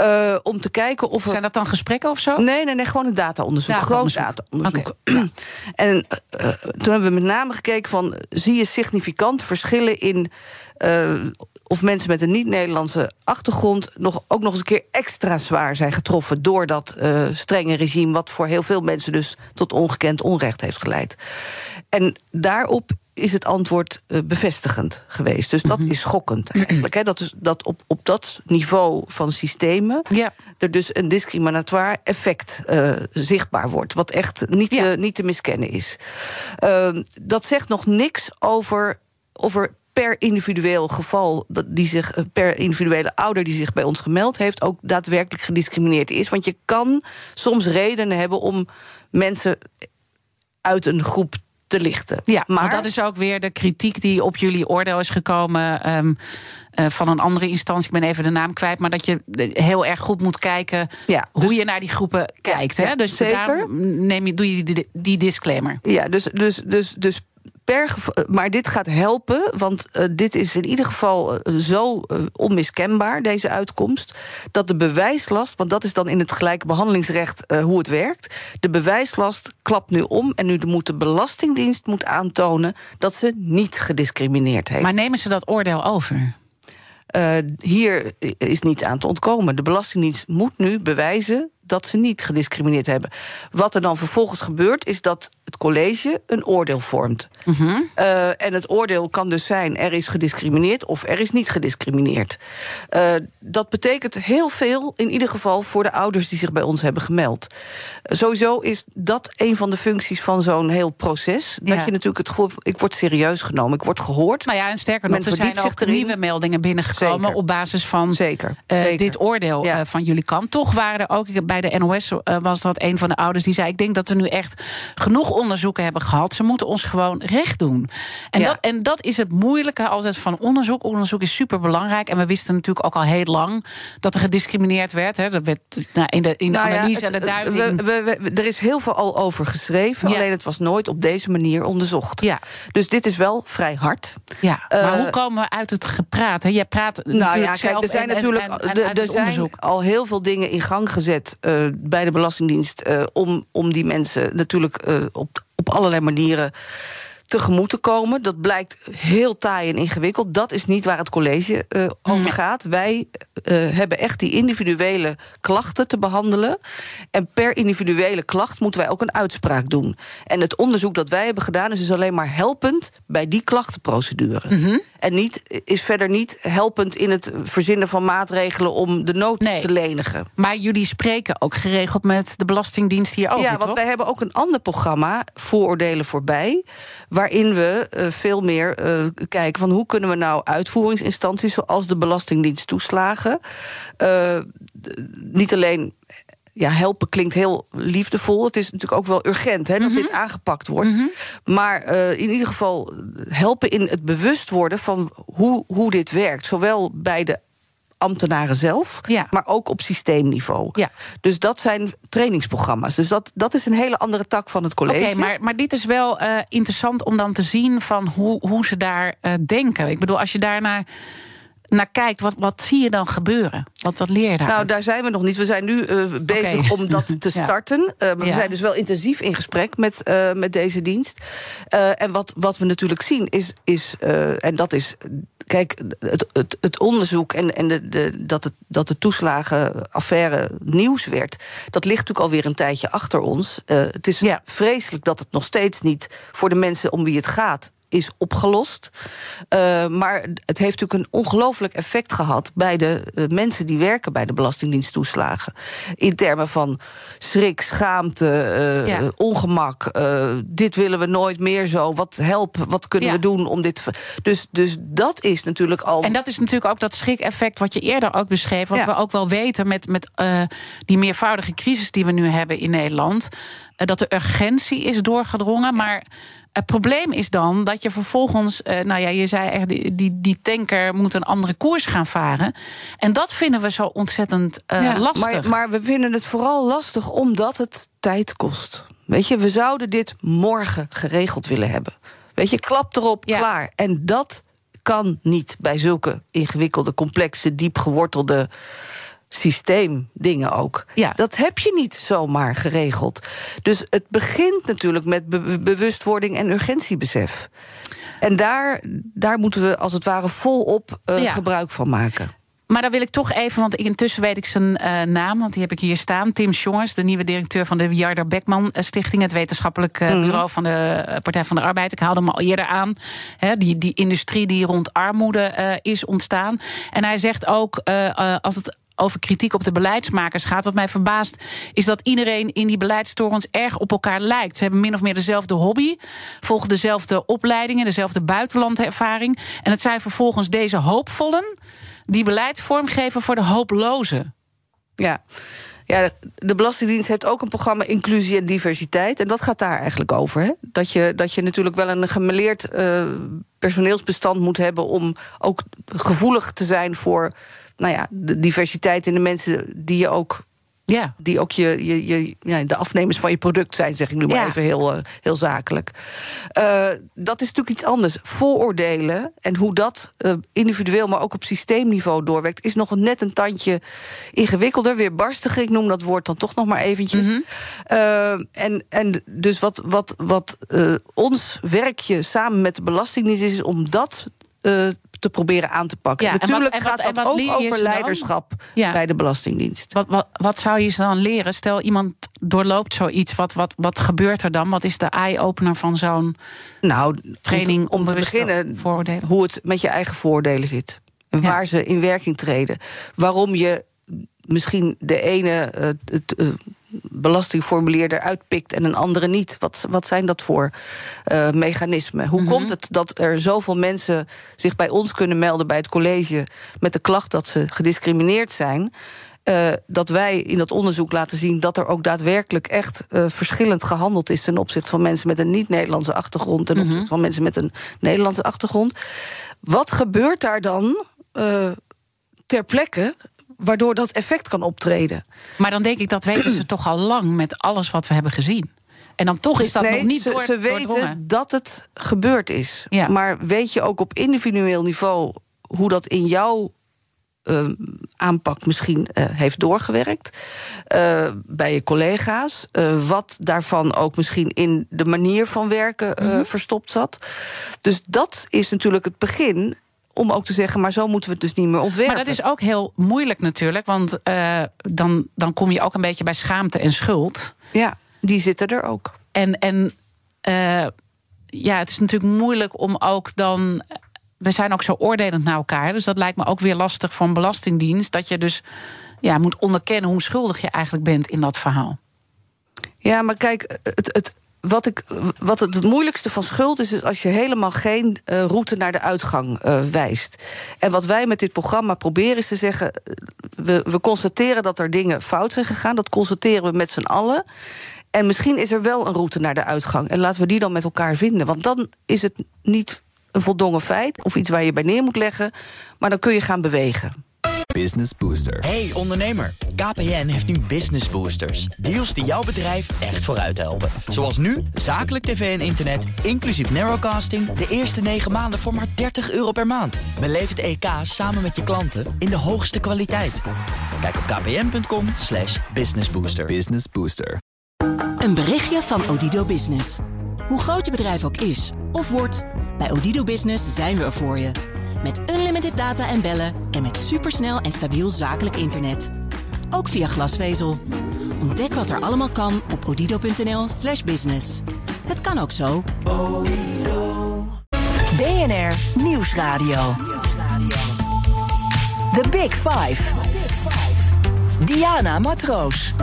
Uh, om te kijken of... Er... Zijn dat dan gesprekken of zo? Nee, nee, nee, gewoon een dataonderzoek. Data- gewoon dataonderzoek. Okay. En uh, toen hebben we met name gekeken van, zie je significant verschillen in Uh, of mensen met een niet-Nederlandse achtergrond nog, ook nog eens een keer extra zwaar zijn getroffen door dat uh, strenge regime, wat voor heel veel mensen dus tot ongekend onrecht heeft geleid. En daarop is het antwoord uh, bevestigend geweest. Dus dat mm-hmm. is schokkend eigenlijk. Hè? Dat is dat op, op dat niveau van systemen yeah. er dus een discriminatoire effect uh, zichtbaar wordt, wat echt niet, yeah. uh, niet te miskennen is. Uh, dat zegt nog niks over of er per individueel geval, die zich, per individuele ouder die zich bij ons gemeld heeft, ook daadwerkelijk gediscrimineerd is. Want je kan soms redenen hebben om mensen uit een groep te lichten. Ja, maar want dat is ook weer de kritiek die op jullie oordeel is gekomen Um, Uh, van een andere instantie, ik ben even de naam kwijt, maar dat je heel erg goed moet kijken ja, hoe dus, je naar die groepen kijkt. Ja, hè? Dus zeker. Daar neem je, doe je die, die disclaimer. Ja, dus, dus, dus, dus per geval, maar dit gaat helpen, want uh, dit is in ieder geval uh, zo uh, onmiskenbaar, deze uitkomst, dat de bewijslast, want dat is dan in het gelijke behandelingsrecht uh, hoe het werkt, de bewijslast klapt nu om en nu moet de Belastingdienst moet aantonen dat ze niet gediscrimineerd heeft. Maar nemen ze dat oordeel over? Uh, hier is niet aan te ontkomen. De Belastingdienst moet nu bewijzen dat ze niet gediscrimineerd hebben. Wat er dan vervolgens gebeurt, is dat het college een oordeel vormt. Mm-hmm. Uh, en het oordeel kan dus zijn, er is gediscrimineerd of er is niet gediscrimineerd. Uh, dat betekent heel veel, in ieder geval voor de ouders die zich bij ons hebben gemeld. Uh, sowieso is dat een van de functies van zo'n heel proces. Ja. Dat je natuurlijk het gevoel, ik word serieus genomen, ik word gehoord. Nou ja, en sterker nog, er zijn ook nieuwe meldingen binnengekomen Zeker. op basis van Zeker. Uh, Zeker. dit oordeel ja. uh, van jullie kant. Toch waren er ook, bij de N O S uh, was dat een van de ouders die zei, ik denk dat we nu echt genoeg onderzoeken hebben gehad. Ze moeten ons gewoon recht doen. En, ja. dat, en dat is het moeilijke altijd van onderzoek. Onderzoek is superbelangrijk. En we wisten natuurlijk ook al heel lang dat er gediscrimineerd werd. Hè. Dat werd nou, in de, in de nou analyse ja, het, en de duiding. We, we, we, er is heel veel al over geschreven. Ja. Alleen het was nooit op deze manier onderzocht. Ja. Dus dit is wel vrij hard. Ja. Maar uh, hoe komen we uit het gepraat? Hè? Jij praat nou, natuurlijk ja, zelf kijk, er zijn en, natuurlijk en, en, en er, er zijn al heel veel dingen in gang gezet uh, bij de Belastingdienst uh, om, om die mensen natuurlijk uh, op op allerlei manieren tegemoet te komen. Dat blijkt heel taai en ingewikkeld. Dat is niet waar het college uh, over gaat. Wij uh, hebben echt die individuele klachten te behandelen. En per individuele klacht moeten wij ook een uitspraak doen. En het onderzoek dat wij hebben gedaan is dus alleen maar helpend bij die klachtenprocedure. Mm-hmm. En niet, is verder niet helpend in het verzinnen van maatregelen om de nood nee, te lenigen. Maar jullie spreken ook geregeld met de Belastingdienst hierover, ja, want toch? Wij hebben ook een ander programma, Vooroordelen voorbij, waarin we uh, veel meer uh, kijken van hoe kunnen we nou uitvoeringsinstanties zoals de Belastingdienst toeslagen Uh, d- niet alleen... Ja, helpen klinkt heel liefdevol. Het is natuurlijk ook wel urgent hè, dat mm-hmm. dit aangepakt wordt. Mm-hmm. Maar uh, in ieder geval helpen in het bewust worden van hoe, hoe dit werkt. Zowel bij de ambtenaren zelf, ja. maar ook op systeemniveau. Ja. Dus dat zijn trainingsprogramma's. Dus dat, dat is een hele andere tak van het college. Oké, okay, maar, maar dit is wel uh, interessant om dan te zien van hoe, hoe ze daar uh, denken. Ik bedoel, als je daarnaar naar kijkt, wat, wat zie je dan gebeuren? Wat, wat leer je daar? Nou, uit? Daar zijn we nog niet. We zijn nu uh, bezig okay. om dat te starten. ja. uh, maar ja. We zijn dus wel intensief in gesprek met, uh, met deze dienst. Uh, en wat, wat we natuurlijk zien is, is uh, en dat is, kijk, het, het, het onderzoek en, en de, de, dat, het, dat de toeslagenaffaire nieuws werd, dat ligt natuurlijk alweer een tijdje achter ons. Uh, het is ja. vreselijk dat het nog steeds niet voor de mensen om wie het gaat is opgelost. Uh, maar het heeft natuurlijk een ongelooflijk effect gehad bij de uh, mensen die werken bij de belastingdiensttoeslagen. In termen van schrik, schaamte, uh, ja. ongemak. Uh, dit willen we nooit meer zo. Wat help, wat kunnen ja. we doen om dit... Dus, dus dat is natuurlijk al... En dat is natuurlijk ook dat schrik-effect wat je eerder ook beschreef. Wat ja. we ook wel weten met, met uh, die meervoudige crisis die we nu hebben in Nederland. Uh, dat de urgentie is doorgedrongen, ja. maar... Het probleem is dan dat je vervolgens... Euh, nou ja, je zei echt, die, die tanker moet een andere koers gaan varen. En dat vinden we zo ontzettend uh, ja, lastig. Maar, maar we vinden het vooral lastig omdat het tijd kost. Weet je, we zouden dit morgen geregeld willen hebben. Weet je, klap erop, ja. klaar. En dat kan niet bij zulke ingewikkelde, complexe, diep gewortelde... systeemdingen ook. Ja. Dat heb je niet zomaar geregeld. Dus het begint natuurlijk met be- bewustwording en urgentiebesef. En daar, daar moeten we als het ware volop uh, ja. gebruik van maken. Maar dan wil ik toch even, want intussen weet ik zijn uh, naam... want die heb ik hier staan, Tim 's Jongers... de nieuwe directeur van de Wiardi Beckman Stichting... het wetenschappelijk uh, bureau mm. van de Partij van de Arbeid. Ik haalde hem al eerder aan. He, die, die industrie die rond armoede uh, is ontstaan. En hij zegt ook, uh, uh, als het... over kritiek op de beleidsmakers gaat. Wat mij verbaast is dat iedereen in die beleidstorens erg op elkaar lijkt. Ze hebben min of meer dezelfde hobby, volgen dezelfde opleidingen, dezelfde buitenlandervaring. En het zijn vervolgens deze hoopvollen die beleid vormgeven voor de hopelozen. Ja. Ja, de Belastingdienst heeft ook een programma Inclusie en Diversiteit. En dat gaat daar eigenlijk over. Hè? Dat je, dat je natuurlijk wel een gemêleerd uh, personeelsbestand moet hebben... om ook gevoelig te zijn voor... Nou ja, de diversiteit in de mensen die je ook... Ja. die ook je, je, je, ja, de afnemers van je product zijn, zeg ik nu maar ja. even heel, heel zakelijk. Uh, dat is natuurlijk iets anders. Vooroordelen en hoe dat uh, individueel, maar ook op systeemniveau doorwerkt... is nog net een tandje ingewikkelder. Weerbarstiger, ik noem dat woord dan toch nog maar eventjes. Mm-hmm. Uh, en, en dus wat, wat, wat uh, ons werkje samen met de Belastingdienst is... is om dat... Uh, te proberen aan te pakken. Ja, Natuurlijk en wat, en wat, gaat dat ook over leiderschap ja. bij de Belastingdienst. Wat, wat, wat zou je ze dan leren? Stel, iemand doorloopt zoiets, wat, wat, wat gebeurt er dan? Wat is de eye-opener van zo'n nou, training? Om te, om te beginnen vooroordelen? Hoe het met je eigen vooroordelen zit. En ja. waar ze in werking treden. Waarom je misschien de ene... Uh, het, uh, belastingformulier eruit pikt en een andere niet. Wat, wat zijn dat voor uh, mechanismen? Hoe mm-hmm. komt het dat er zoveel mensen zich bij ons kunnen melden... bij het college met de klacht dat ze gediscrimineerd zijn... Uh, dat wij in dat onderzoek laten zien... dat er ook daadwerkelijk echt uh, verschillend gehandeld is... ten opzichte van mensen met een niet-Nederlandse achtergrond... ten mm-hmm. opzichte van mensen met een Nederlandse achtergrond. Wat gebeurt daar dan uh, ter plekke... waardoor dat effect kan optreden. Maar dan denk ik, dat weten ze toch al lang... met alles wat we hebben gezien. En dan toch is dat nee, nog niet doordrongen. Ze weten dat het gebeurd is. Ja. Maar weet je ook op individueel niveau... hoe dat in jouw uh, aanpak misschien uh, heeft doorgewerkt? Uh, bij je collega's. Uh, wat daarvan ook misschien in de manier van werken uh, mm-hmm. verstopt zat. Dus dat is natuurlijk het begin... om ook te zeggen, maar zo moeten we het dus niet meer ontwerpen. Maar dat is ook heel moeilijk natuurlijk, want uh, dan, dan kom je ook een beetje bij schaamte en schuld. Ja, die zitten er ook. En, en uh, ja, het is natuurlijk moeilijk om ook dan... We zijn ook zo oordelend naar elkaar, dus dat lijkt me ook weer lastig van Belastingdienst... dat je dus ja, moet onderkennen hoe schuldig je eigenlijk bent in dat verhaal. Ja, maar kijk, het... het Wat, ik, wat het moeilijkste van schuld is, is als je helemaal geen uh, route naar de uitgang uh, wijst. En wat wij met dit programma proberen is te zeggen... We, we constateren dat er dingen fout zijn gegaan. Dat constateren we met z'n allen. En misschien is er wel een route naar de uitgang. En laten we die dan met elkaar vinden. Want dan is het niet een voldongen feit of iets waar je bij neer moet leggen. Maar dan kun je gaan bewegen. Business Booster. Hey ondernemer, K P N heeft nu Business Boosters. Deals die jouw bedrijf echt vooruit helpen. Zoals nu, zakelijk tv en internet, inclusief narrowcasting... de eerste negen maanden voor maar dertig euro per maand. Beleef het E K samen met je klanten in de hoogste kwaliteit. Kijk op kpn.com slash businessbooster. Business Booster. Een berichtje van Odido Business. Hoe groot je bedrijf ook is of wordt, bij Odido Business zijn we er voor je... Met unlimited data en bellen en met supersnel en stabiel zakelijk internet. Ook via glasvezel. Ontdek wat er allemaal kan op odido.nl slash business. Het kan ook zo. B N R Nieuwsradio. The Big Five. Diana Matroos.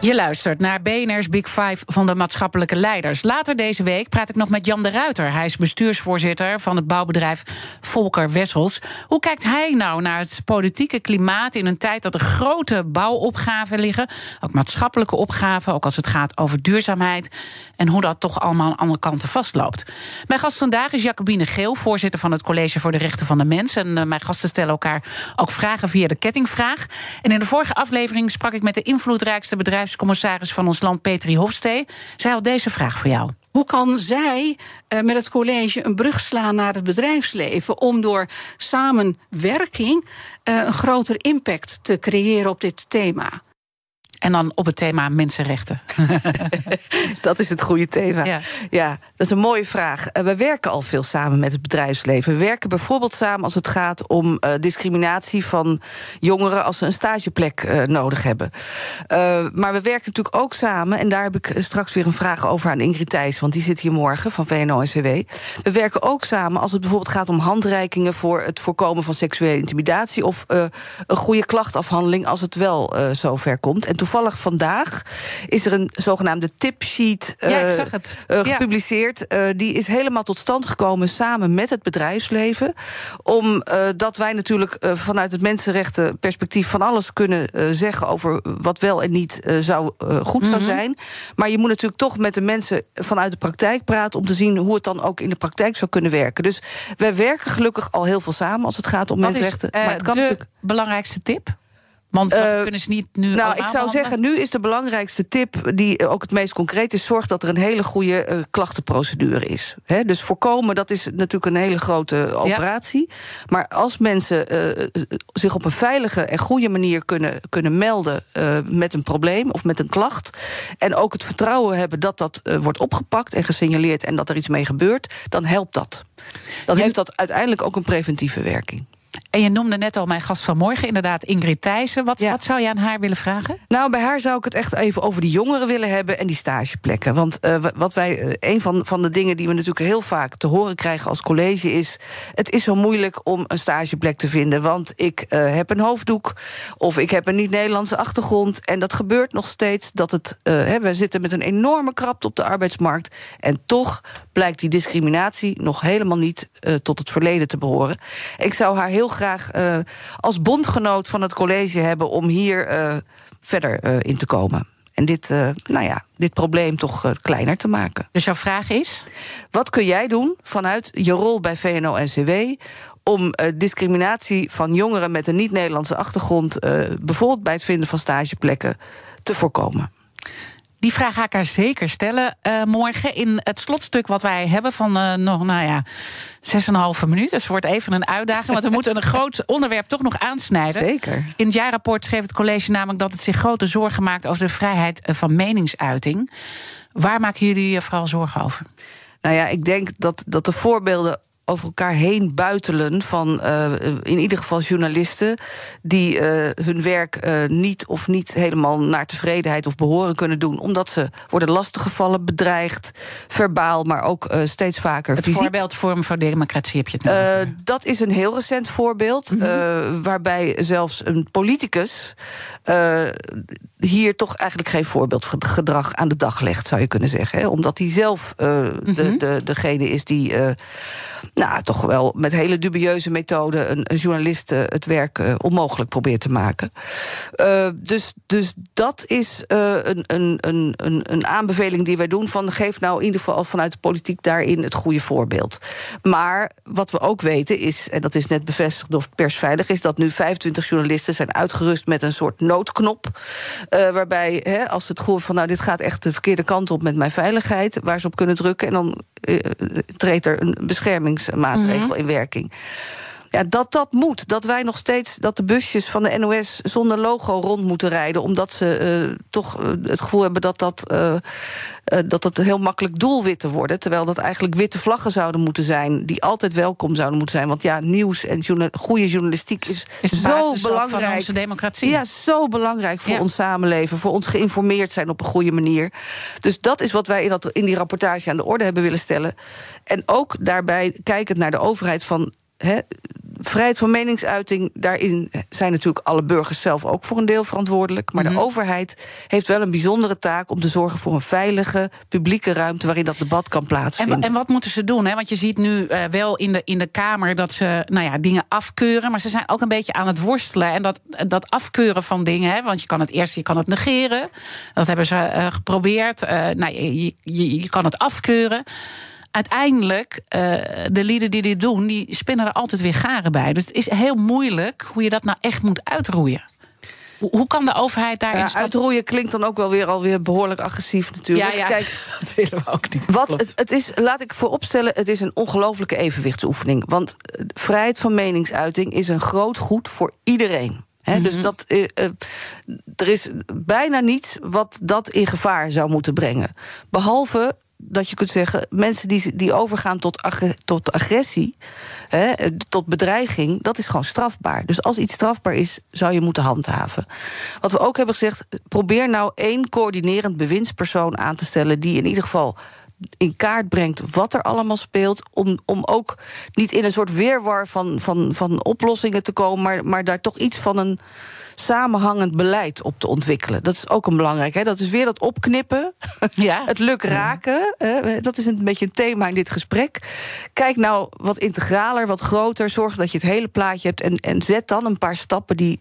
Je luistert naar B N R's Big Five van de maatschappelijke leiders. Later deze week praat ik nog met Jan de Ruiter. Hij is bestuursvoorzitter van het bouwbedrijf Volker Wessels. Hoe kijkt hij nou naar het politieke klimaat in een tijd dat er grote bouwopgaven liggen? Ook maatschappelijke opgaven, ook als het gaat over duurzaamheid. En hoe dat toch allemaal aan alle kanten vastloopt. Mijn gast vandaag is Jacobine Geel, voorzitter van het College voor de Rechten van de Mens. En mijn gasten stellen elkaar ook vragen via de kettingvraag. En in de vorige aflevering sprak ik met de invloedrijkste bedrijfs commissaris van ons land, Petri Hofstee. Zij had deze vraag voor jou. Hoe kan zij uh, met het college een brug slaan naar het bedrijfsleven om door samenwerking uh, een groter impact te creëren op dit thema? En dan op het thema mensenrechten. Dat is het goede thema. Ja. ja, dat is een mooie vraag. We werken al veel samen met het bedrijfsleven. We werken bijvoorbeeld samen als het gaat om uh, discriminatie van jongeren als ze een stageplek uh, nodig hebben. Uh, maar we werken natuurlijk ook samen, en daar heb ik straks weer een vraag over aan Ingrid Thijssen, want die zit hier morgen van V N O N C W. We werken ook samen als het bijvoorbeeld gaat om handreikingen voor het voorkomen van seksuele intimidatie of uh, een goede klachtafhandeling als het wel uh, zover komt. En toevallig vandaag is er een zogenaamde tipsheet uh, ja, uh, gepubliceerd. Ja. Uh, die is helemaal tot stand gekomen samen met het bedrijfsleven. Omdat uh, wij natuurlijk uh, vanuit het mensenrechtenperspectief van alles kunnen uh, zeggen over wat wel en niet uh, zou, uh, goed mm-hmm. zou zijn. Maar je moet natuurlijk toch met de mensen vanuit de praktijk praten om te zien hoe het dan ook in de praktijk zou kunnen werken. Dus wij werken gelukkig al heel veel samen als het gaat om wat mensenrechten. Is, uh, maar het kan de natuurlijk... belangrijkste tip? Want dat uh, kunnen ze niet nu. Nou, ik zou zeggen, nu is de belangrijkste tip, die ook het meest concreet is, zorg dat er een hele goede uh, klachtenprocedure is. He, dus voorkomen, dat is natuurlijk een hele grote operatie. Ja. Maar als mensen uh, zich op een veilige en goede manier kunnen, kunnen melden uh, met een probleem of met een klacht, en ook het vertrouwen hebben dat dat uh, wordt opgepakt en gesignaleerd en dat er iets mee gebeurt, dan helpt dat. Dan ja. heeft dat uiteindelijk ook een preventieve werking. En je noemde net al mijn gast van morgen, inderdaad, Ingrid Thijssen. Wat, ja. wat zou je aan haar willen vragen? Nou, bij haar zou ik het echt even over die jongeren willen hebben en die stageplekken. Want uh, wat wij, een van, van de dingen die we natuurlijk heel vaak te horen krijgen als college is, het is zo moeilijk om een stageplek te vinden, want ik uh, heb een hoofddoek of ik heb een niet-Nederlandse achtergrond. En dat gebeurt nog steeds. Dat het, uh, hè, we zitten met een enorme krapte op de arbeidsmarkt en toch blijkt die discriminatie nog helemaal niet uh, tot het verleden te behoren. Ik zou haar heel graag uh, als bondgenoot van het college hebben om hier uh, verder uh, in te komen. En dit, uh, nou ja, dit probleem toch uh, kleiner te maken. Dus jouw vraag is? Wat kun jij doen vanuit je rol bij V N O N C W om uh, discriminatie van jongeren met een niet-Nederlandse achtergrond, uh, bijvoorbeeld bij het vinden van stageplekken, te voorkomen? Die vraag ga ik haar zeker stellen uh, morgen. In het slotstuk wat wij hebben van uh, nog, nou ja, zes en een halve minuut. Dus het wordt even een uitdaging, want we moeten een groot onderwerp toch nog aansnijden. Zeker. In het jaarrapport schreef het college namelijk dat het zich grote zorgen maakt over de vrijheid van meningsuiting. Waar maken jullie je vooral zorgen over? Nou ja, ik denk dat, dat de voorbeelden over elkaar heen buitelen van uh, in ieder geval journalisten die uh, hun werk uh, niet of niet helemaal naar tevredenheid of behoren kunnen doen, omdat ze worden lastiggevallen, bedreigd, verbaal, maar ook uh, steeds vaker fysiek. Het voorbeeld Forum voor Democratie heb je het nou uh, dat is een heel recent voorbeeld, mm-hmm. uh, waarbij zelfs een politicus uh, hier toch eigenlijk geen voorbeeldgedrag aan de dag legt, zou je kunnen zeggen. Hè? Omdat hij zelf uh, mm-hmm. de, de, degene is die uh, nou, toch wel met hele dubieuze methoden een, een journalist uh, het werk uh, onmogelijk probeert te maken. Uh, dus, dus dat is uh, een, een, een, een aanbeveling die wij doen van geef nou in ieder geval vanuit de politiek daarin het goede voorbeeld. Maar wat we ook weten is, en dat is net bevestigd door Persveilig, is dat nu vijfentwintig journalisten zijn uitgerust met een soort noodknop. Uh, waarbij, he, als het gevoel van nou dit gaat echt de verkeerde kant op met mijn veiligheid, waar ze op kunnen drukken en dan uh, treedt er een beschermingsmaatregel mm-hmm. in werking. Ja, dat dat moet. Dat wij nog steeds, dat de busjes van de N O S zonder logo rond moeten rijden, omdat ze uh, toch uh, het gevoel hebben dat dat, uh, uh, dat dat heel makkelijk doelwitten worden. Terwijl dat eigenlijk witte vlaggen zouden moeten zijn, die altijd welkom zouden moeten zijn. Want ja, nieuws en journal- goede journalistiek is, is de basis zo belangrijk van onze democratie. Ja, zo belangrijk voor ja. ons samenleven, voor ons geïnformeerd zijn op een goede manier. Dus dat is wat wij in, dat, in die rapportage aan de orde hebben willen stellen. En ook daarbij kijkend naar de overheid van, He, vrijheid van meningsuiting, daarin zijn natuurlijk alle burgers zelf ook voor een deel verantwoordelijk. Maar mm-hmm. de overheid heeft wel een bijzondere taak om te zorgen voor een veilige publieke ruimte waarin dat debat kan plaatsvinden. En, en wat moeten ze doen? Hè? Want je ziet nu uh, wel in de, in de Kamer dat ze nou ja, dingen afkeuren, maar ze zijn ook een beetje aan het worstelen. En dat, dat afkeuren van dingen, hè, want je kan het eerst, je kan het negeren. Dat hebben ze uh, geprobeerd. Uh, nou, je, je, je kan het afkeuren. Uiteindelijk, uh, de lieden die dit doen, die spinnen er altijd weer garen bij. Dus het is heel moeilijk hoe je dat nou echt moet uitroeien. Hoe kan de overheid daarin... Ja, uitroeien klinkt dan ook wel weer alweer behoorlijk agressief natuurlijk. Ja, ja. Kijk, dat willen we ook niet. Wat het, het is, laat ik vooropstellen, het is een ongelooflijke evenwichtsoefening. Want vrijheid van meningsuiting is een groot goed voor iedereen. He, mm-hmm. Dus dat, uh, er is bijna niets wat dat in gevaar zou moeten brengen. Behalve dat je kunt zeggen, mensen die, die overgaan tot, ag- tot agressie, hè, tot bedreiging, dat is gewoon strafbaar. Dus als iets strafbaar is, zou je moeten handhaven. Wat we ook hebben gezegd, probeer nou één coördinerend bewindspersoon aan te stellen die in ieder geval in kaart brengt wat er allemaal speelt, om, om ook niet in een soort weerwar van, van, van oplossingen te komen, maar, maar daar toch iets van een samenhangend beleid op te ontwikkelen. Dat is ook een belangrijk. Hè? Dat is weer dat opknippen, ja. het luk raken. Hè? Dat is een beetje een thema in dit gesprek. Kijk nou wat integraler, wat groter. Zorg dat je het hele plaatje hebt en, en zet dan een paar stappen die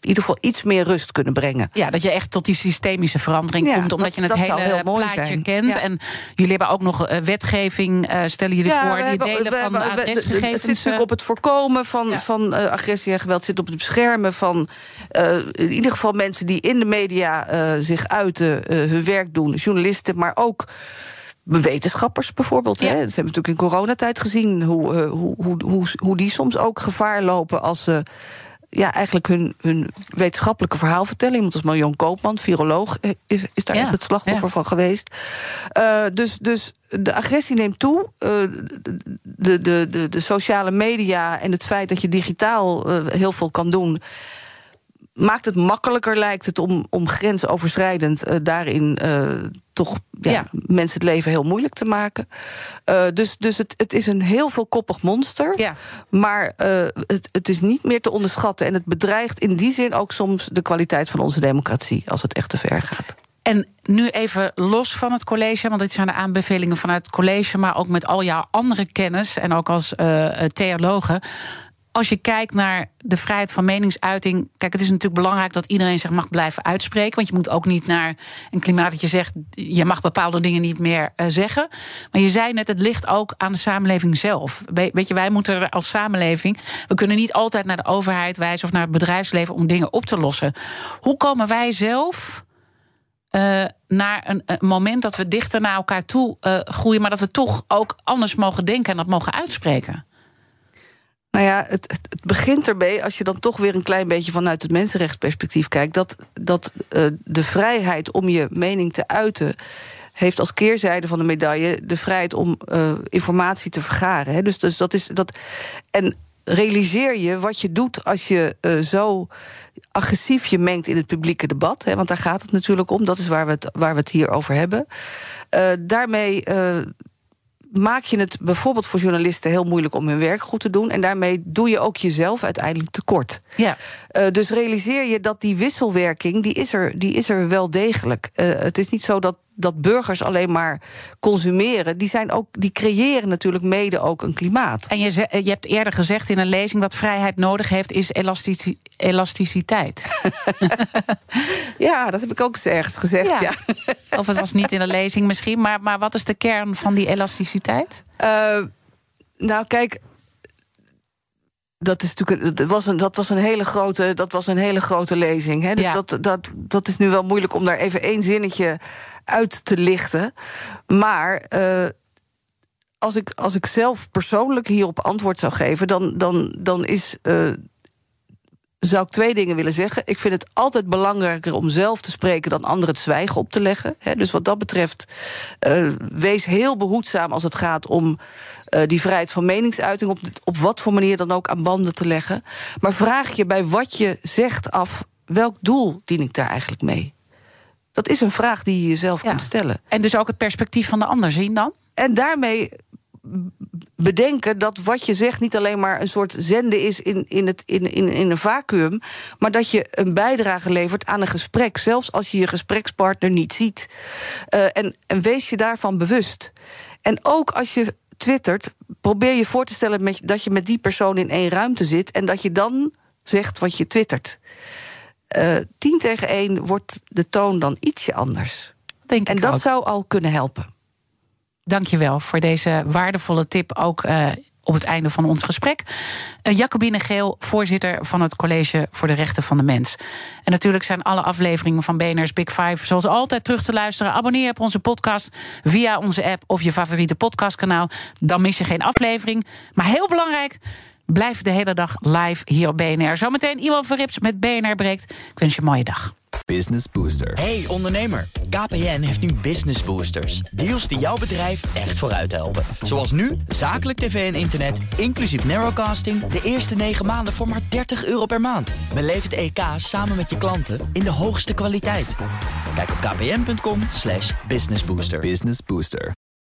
in ieder geval iets meer rust kunnen brengen. Ja, dat je echt tot die systemische verandering ja, komt, omdat dat, je het hele plaatje zijn. kent. Ja. En jullie hebben ook nog uh, wetgeving, uh, stellen jullie ja, voor, die hebben, delen we, van we, adresgegevens. Het zit natuurlijk op het voorkomen van, ja. van uh, agressie en geweld, het zit op het beschermen van uh, in ieder geval mensen die in de media uh, zich uiten, uh, hun werk doen, journalisten, maar ook wetenschappers bijvoorbeeld. Ja. Hè? Dat hebben we natuurlijk in coronatijd gezien, hoe, uh, hoe, hoe, hoe, hoe die soms ook gevaar lopen als ze Uh, ja, eigenlijk hun, hun wetenschappelijke verhaalvertelling. Iemand als Marjon Koopman, viroloog, is, is daar ja, echt het slachtoffer ja. van geweest. Uh, dus, dus de agressie neemt toe. Uh, de, de, de, de sociale media en het feit dat je digitaal uh, heel veel kan doen, maakt het makkelijker, lijkt het, om, om grensoverschrijdend uh, daarin uh, toch ja, ja. mensen het leven heel moeilijk te maken. Uh, dus dus het, het is een heel veelkoppig monster. Ja. Maar uh, het, het is niet meer te onderschatten. En het bedreigt in die zin ook soms de kwaliteit van onze democratie, als het echt te ver gaat. En nu even los van het college, want dit zijn de aanbevelingen vanuit het college, maar ook met al jouw andere kennis en ook als uh, theologe. Als je kijkt naar de vrijheid van meningsuiting, kijk, het is natuurlijk belangrijk dat iedereen zich mag blijven uitspreken, want je moet ook niet naar een klimaat dat je zegt, je mag bepaalde dingen niet meer uh, zeggen. Maar je zei net, het ligt ook aan de samenleving zelf. Weet je, wij moeten er als samenleving, we kunnen niet altijd naar de overheid wijzen of naar het bedrijfsleven om dingen op te lossen. Hoe komen wij zelf Uh, naar een, een moment dat we dichter naar elkaar toe uh, groeien, maar dat we toch ook anders mogen denken en dat mogen uitspreken? Nou ja, het, het begint ermee, als je dan toch weer een klein beetje vanuit het mensenrechtsperspectief kijkt, dat, dat uh, de vrijheid om je mening te uiten heeft als keerzijde van de medaille de vrijheid om uh, informatie te vergaren. Hè. Dus, dus dat is dat. En realiseer je wat je doet als je uh, zo agressief je mengt in het publieke debat. Hè, want daar gaat het natuurlijk om. Dat is waar we het, waar we het hier over hebben. Uh, daarmee Uh, maak je het bijvoorbeeld voor journalisten heel moeilijk om hun werk goed te doen, en daarmee doe je ook jezelf uiteindelijk tekort. Ja. Uh, dus realiseer je dat die wisselwerking, die is er, die is er wel degelijk. Uh, het is niet zo dat, dat burgers alleen maar consumeren. Die, zijn ook, die creëren natuurlijk mede ook een klimaat. En je, ze, je hebt eerder gezegd in een lezing, wat vrijheid nodig heeft, is elastici, elasticiteit. Ja, dat heb ik ook ergens gezegd. Ja. Ja. Of het was niet in een lezing misschien, maar, maar wat is de kern van die elasticiteit? Uh, nou, kijk, dat is natuurlijk, dat was een, dat was een hele grote, dat was een hele grote lezing. Hè? Dus ja. dat, dat, dat is nu wel moeilijk om daar even één zinnetje uit te lichten. Maar Uh, als ik, als ik zelf persoonlijk hierop antwoord zou geven, dan, dan, dan is... Uh, zou ik twee dingen willen zeggen. Ik vind het altijd belangrijker om zelf te spreken dan anderen het zwijgen op te leggen. Dus wat dat betreft, uh, wees heel behoedzaam als het gaat om uh, die vrijheid van meningsuiting op, op wat voor manier dan ook aan banden te leggen. Maar vraag je bij wat je zegt af, welk doel dien ik daar eigenlijk mee? Dat is een vraag die je jezelf ja. kunt stellen. En dus ook het perspectief van de ander zien dan? En daarmee bedenken dat wat je zegt niet alleen maar een soort zenden is in, in, het, in, in, in een vacuüm, maar dat je een bijdrage levert aan een gesprek, zelfs als je je gesprekspartner niet ziet. Uh, en, en wees je daarvan bewust. En ook als je twittert, probeer je voor te stellen met, dat je met die persoon in één ruimte zit en dat je dan zegt wat je twittert. Uh, tien tegen één wordt de toon dan ietsje anders. Denk en ik dat ook. Zou al kunnen helpen. Dank je wel voor deze waardevolle tip, ook uh, op het einde van ons gesprek. Uh, Jacobine Geel, voorzitter van het College voor de Rechten van de Mens. En natuurlijk zijn alle afleveringen van B N R's Big Five zoals altijd terug te luisteren. Abonneer op onze podcast via onze app of je favoriete podcastkanaal. Dan mis je geen aflevering. Maar heel belangrijk, blijf de hele dag live hier op B N R. Zometeen Iwan Verrips met B N R breekt. Ik wens je een mooie dag. Business Booster. Hey ondernemer, K P N heeft nu Business Boosters. Deals die jouw bedrijf echt vooruit helpen. Zoals nu, zakelijk tv en internet, inclusief narrowcasting, de eerste negen maanden voor maar dertig euro per maand. Beleef het E K samen met je klanten in de hoogste kwaliteit. Kijk op k p n punt com slash business booster. Business Booster.